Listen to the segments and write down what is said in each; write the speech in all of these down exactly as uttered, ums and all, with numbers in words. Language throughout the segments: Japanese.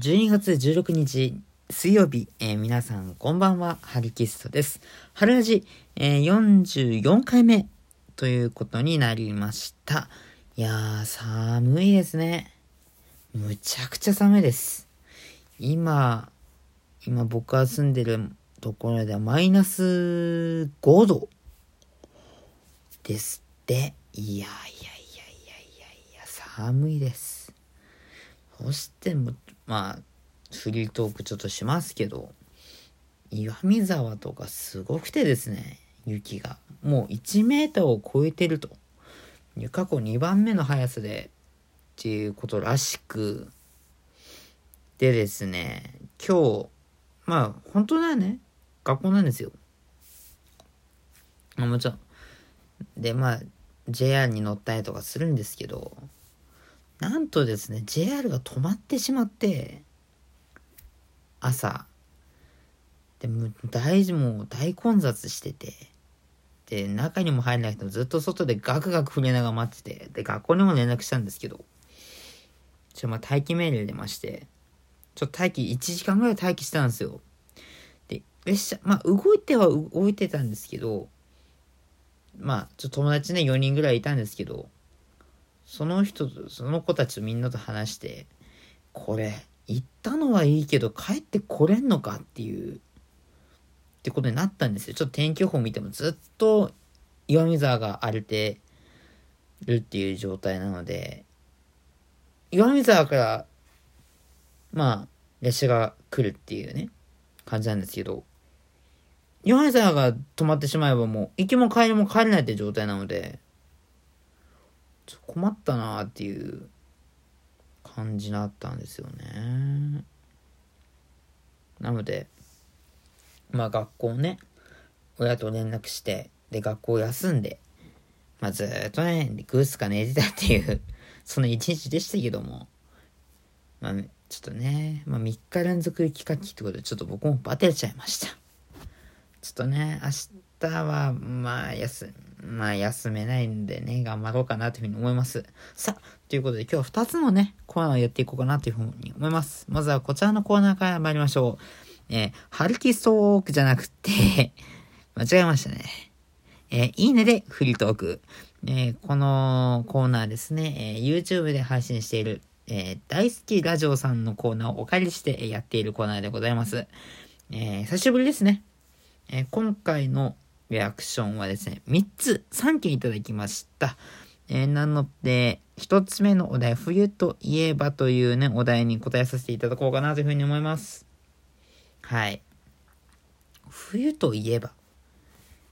じゅうにがつじゅうろくにち水曜日、えー、皆さんこんばんは、ハリキストです。春ラジ、えー、よんじゅうよんかいめということになりました。いやー、寒いですね。むちゃくちゃ寒いです。今、今僕が住んでるところではマイナスごどですって。いやいやいやいやいや、寒いです。そしても、まあ、フリートークちょっとしますけど、岩見沢とかすごくてですね、雪がもういちメーターを超えてるという過去にばんめの速さでっていうことらしくでですね、今日まあ本当だよね、学校なんですよ、あもちろんで、まあ ジェイアール に乗ったりとかするんですけど、なんとですね ジェイアール が止まってしまって、朝でも大事もう大混雑してて、で中にも入れなくてもずっと外でガクガク触れながら待ってて、で学校にも連絡したんですけど、ちょまあ待機命令出まして、ちょっと待機いちじかんぐらい待機したんですよ。で列車まあ動いては動いてたんですけど、まあちょっと友達ねよにんぐらいいたんですけど、その人とその子たちとみんなと話して、これ行ったのはいいけど帰ってこれんのかっていうってことになったんですよ。ちょっと天気予報見てもずっと岩見沢が荒れてるっていう状態なので、岩見沢からまあ列車が来るっていうね感じなんですけど、岩見沢が止まってしまえばもう行きも帰りも帰れないって状態なので、ちょっと困ったなーっていう感じになったんですよね。なのでまあ学校ね、親と連絡して、で学校休んで、まあずーっとねぐーすか寝てたっていうその一日でしたけども、まあちょっとね、まあみっかれんぞく雪かきってことでちょっと僕もバテれちゃいました。ちょっとね明日はまあ休まあ休めないんでね、頑張ろうかなというふうに思います。さあ、ということで今日はふたつのね、コーナーをやっていこうかなというふうに思います。まずはこちらのコーナーから参りましょう。えー、ハルキストークじゃなくて、間違えましたね。えー、いいねでフリートーク。えー、このコーナーですね、えー、YouTube で配信している、えー、大好きラジオさんのコーナーをお借りしてやっているコーナーでございます。えー、久しぶりですね。えー、今回のリアクションはですね、みっつ、さんけんいただきました。えー、なので、ひとつめのお題、冬といえばというね、お題に答えさせていただこうかなというふうに思います。はい。冬といえば。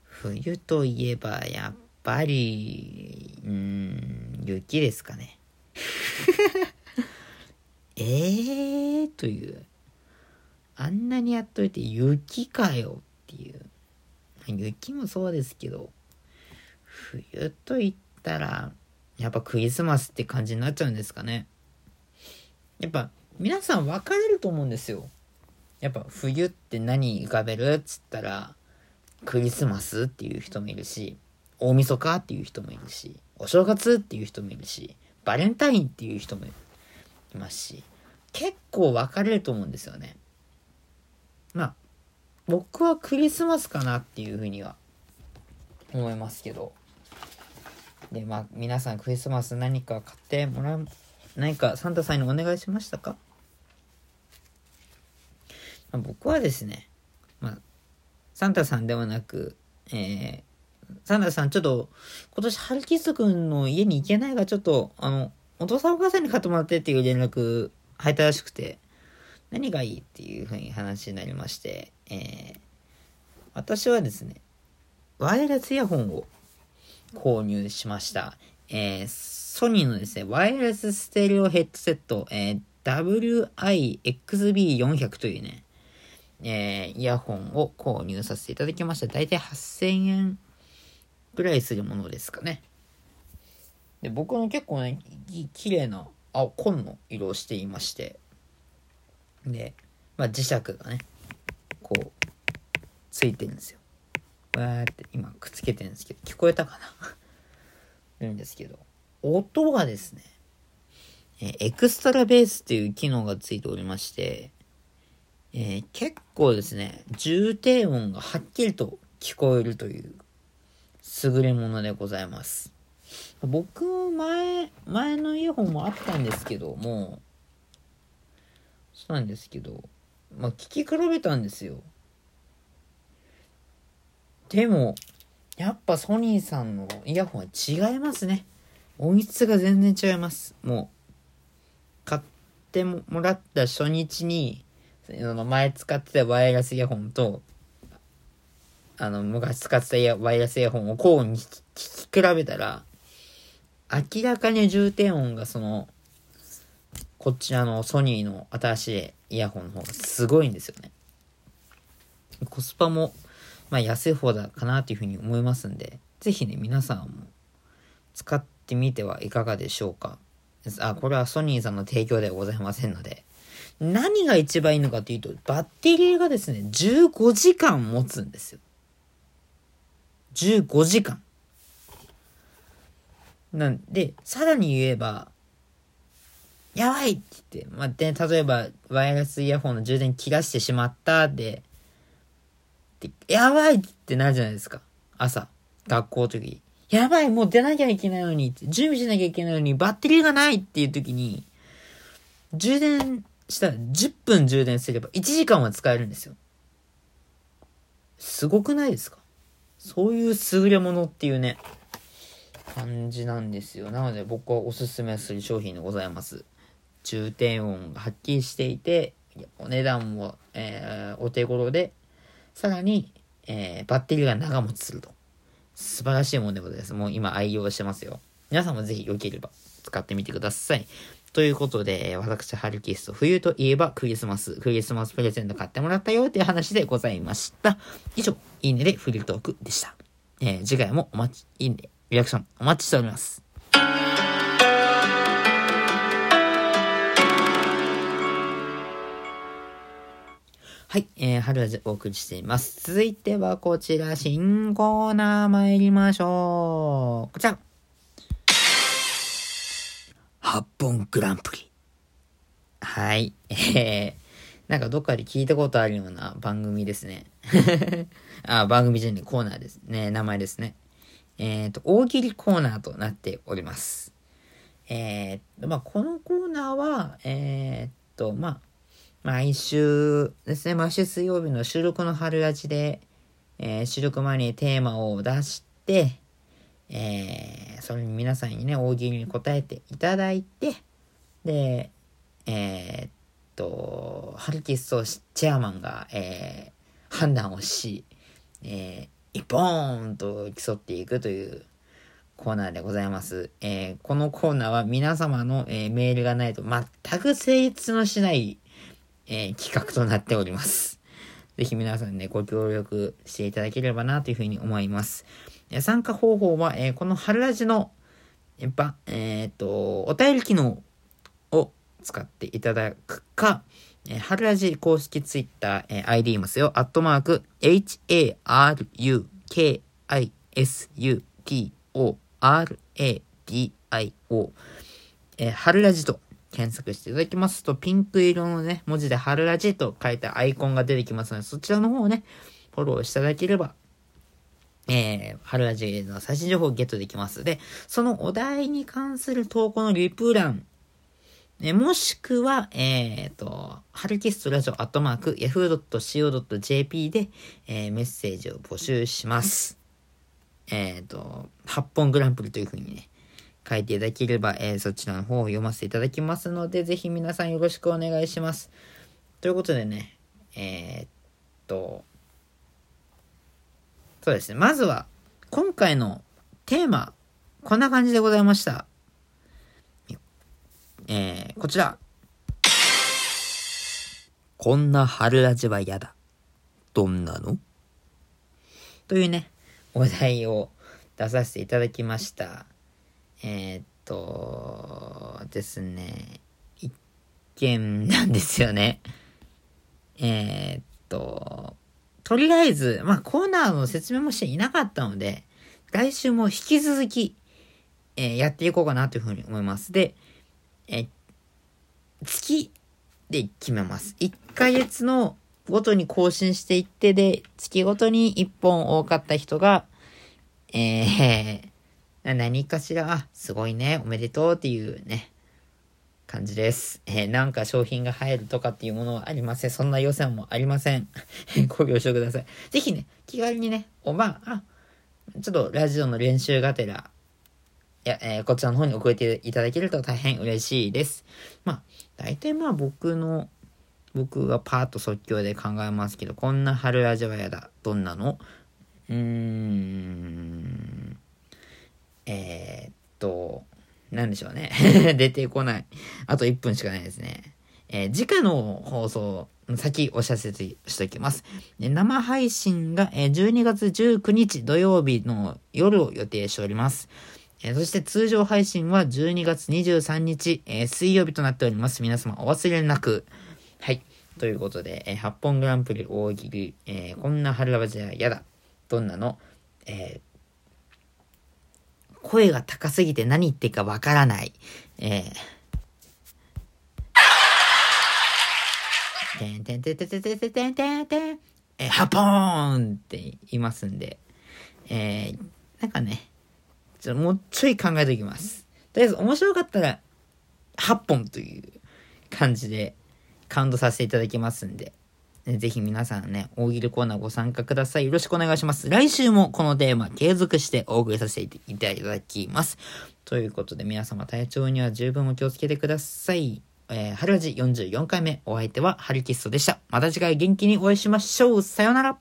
冬といえば、やっぱり、うーん、雪ですかね。えーという。あんなにやっといて雪かよっていう。雪もそうですけど、冬といったらやっぱクリスマスって感じになっちゃうんですかね。やっぱ皆さん分かれると思うんですよ。やっぱ冬って何浮かべるっつったらクリスマスっていう人もいるし、大晦日っていう人もいるし、お正月っていう人もいるし、バレンタインっていう人もいますし、結構分かれると思うんですよね。まあ僕はクリスマスかなっていうふうには思いますけど。で、まあ、皆さんクリスマス何か買ってもらう、何かサンタさんにお願いしましたか？まあ、僕はですね、まあ、サンタさんではなく、えー、サンタさんちょっと、今年ハルキスト君の家に行けないが、ちょっと、あの、お父さんお母さんに買ってもらってっていう連絡入ったらしくて、何がいいっていうふうに話になりまして、えー、私はですね、ワイヤレスイヤホンを購入しました。えー、ソニーのですね、ワイヤレスステレオヘッドセット、えー、ダブリューアイエックスビーよんひゃく というね、えー、イヤホンを購入させていただきました。だいたいはっせんえんぐらいするものですかね。で、僕の結構ね、綺麗な青紺の色をしていまして、で、まあ、磁石がね、こう、ついてるんですよ。わーって、今くっつけてるんですけど、聞こえたかな？るんですけど、音がですね、えエクストラベースという機能がついておりまして、えー、結構ですね、重低音がはっきりと聞こえるという優れものでございます。僕も前、前のイヤホンもあったんですけども、そうなんですけど、まあ、聞き比べたんですよ。でも、やっぱソニーさんのイヤホンは違いますね。音質が全然違います。もう、買ってもらった初日に、前使ってたワイヤレスイヤホンと、あの、昔使ってたワイヤレスイヤホンを交互に聞き比べたら、明らかに重低音がその、こっちあの、ソニーの新しいイヤホンの方がすごいんですよね。コスパも、まあ安い方だかなというふうに思いますんで、ぜひね、皆さんも使ってみてはいかがでしょうか。あ、これはソニーさんの提供ではございませんので。何が一番いいのかというと、バッテリーがですね、じゅうごじかん持つんですよ。じゅうごじかん。なんで、さらに言えば、やばいって言って、まあ、で、例えば、ワイヤレスイヤホンの充電切らしてしまったで、でやばいってなるじゃないですか。朝、学校の時。やばい、もう出なきゃいけないのに、準備しなきゃいけないのに、バッテリーがないっていう時に、充電したらじゅっぷん充電すればいちじかんは使えるんですよ。すごくないですか？そういう優れものっていうね、感じなんですよ。なので僕はおすすめする商品でございます。重低音がはっきりしていて、お値段も、えー、お手頃で、さらに、えー、バッテリーが長持ちすると。素晴らしいものでございます。もう今愛用してますよ。皆さんもぜひ良ければ使ってみてください。ということで、私、ハルキスト、冬といえばクリスマス、クリスマスプレゼント買ってもらったよという話でございました。以上、いいねでフリルトークでした。えー、次回もお待ち、いいね、リアクションお待ちしております。はい、えー、春ラジお送りしています。続いてはこちら、新コーナー参りましょう。こちら。はっぽんグランプリ。はい。えー、なんかどっかで聞いたことあるような番組ですね。あ、番組じゃね、コーナーですね。名前ですね。えっと、大喜利コーナーとなっております。えっと、まあ、このコーナーは、えっと、まあ、毎週ですね、毎週水曜日の収録の春ラジで、えー、収録前にテーマを出して、えー、それに皆さんにね、大喜利に答えていただいて、で、えー、っと、ハルキストチェアマンが、えー、判断をし、えー、一本と競っていくというコーナーでございます。えー、このコーナーは皆様の、えー、メールがないと全く成立のしない、えー、企画となっております。ぜひ皆さんね、ご協力していただければなというふうに思います。参加方法は、えー、この春ラジの、やっぱ、えっと、お便り機能を使っていただくか、えー、春ラジ公式ツイッター、えー、アイディー いますよ。アットマーク、エイチ エー アール ユー ケー アイ エス ユー ティー オー アール エー ディー アイ オー、えー、春ラジと検索していただきますと、ピンク色のね、文字で春ラジと書いたアイコンが出てきますので、そちらの方をね、フォローしていただければ、えー、春ラジの最新情報をゲットできます。で、そのお題に関する投稿のリプ欄、ね、もしくは、えっと、ハルキストラジオアットマーク、ヤフー ドット シーオー ドット ジェーピー で、えー、メッセージを募集します。えっと、はっぽんグランプリというふうにね、書いていただければ、えー、そちらの方を読ませていただきますので、ぜひ皆さんよろしくお願いします。ということでね、えー、っと、そうですね。まずは、今回のテーマ、こんな感じでございました。えー、こちら。こんな春ラジは嫌だ。どんなの？というね、お題を出させていただきました。えー、っと、ですね。一見なんですよね。えー、っと、とりあえず、まあ、コーナーの説明もしていなかったので、来週も引き続き、えー、やっていこうかなというふうに思います。で、えー、月で決めます。いっかげつのごとに更新していって、で、月ごとにいっぽん多かった人が、えー、何かしら、あ、すごいね、おめでとうっていうね、感じです。えー、なんか商品が入るとかっていうものはありません。そんな予算もありません。ご了承ください。ぜひね、気軽にね、おばあ、ちょっとラジオの練習がてら、いや、えー、こちらの方に送っていただけると大変嬉しいです。まあ、大体まあ僕の、僕がパーッと即興で考えますけど、こんな春ラジオやだ。どんなの？うーん。えー、っと、なんでしょうね。出てこない。あといっぷんしかないですね。えー、次回の放送、先お知らせしておきます。で、生配信がじゅうにがつじゅうくにち土曜日の夜を予定しております。えー、そして通常配信はじゅうにがつにじゅうさんにち、えー、水曜日となっております。皆様お忘れなく。はい。ということで、えー、はっぽんグランプリ大喜利、えー、こんな春ラジオやだ。どんなの、えー、声が高すぎて何言ってるかわからない。えーてんてんてんてんてんてんてんてんてんてん、えー、はぽーんって言いますんで、えー、なんかね、ちょっともうちょい考えておきます。とりあえず面白かったら、はっぽんという感じでカウントさせていただきますんで、ぜひ皆さんね、大喜利コーナーご参加ください。よろしくお願いします。来週もこのテーマ継続してお送りさせていただきます。ということで皆様体調には十分お気をつけてください。えー、はるらじよんじゅうよんかいめ、お相手はハルキストでした。また次回元気にお会いしましょう。さようなら。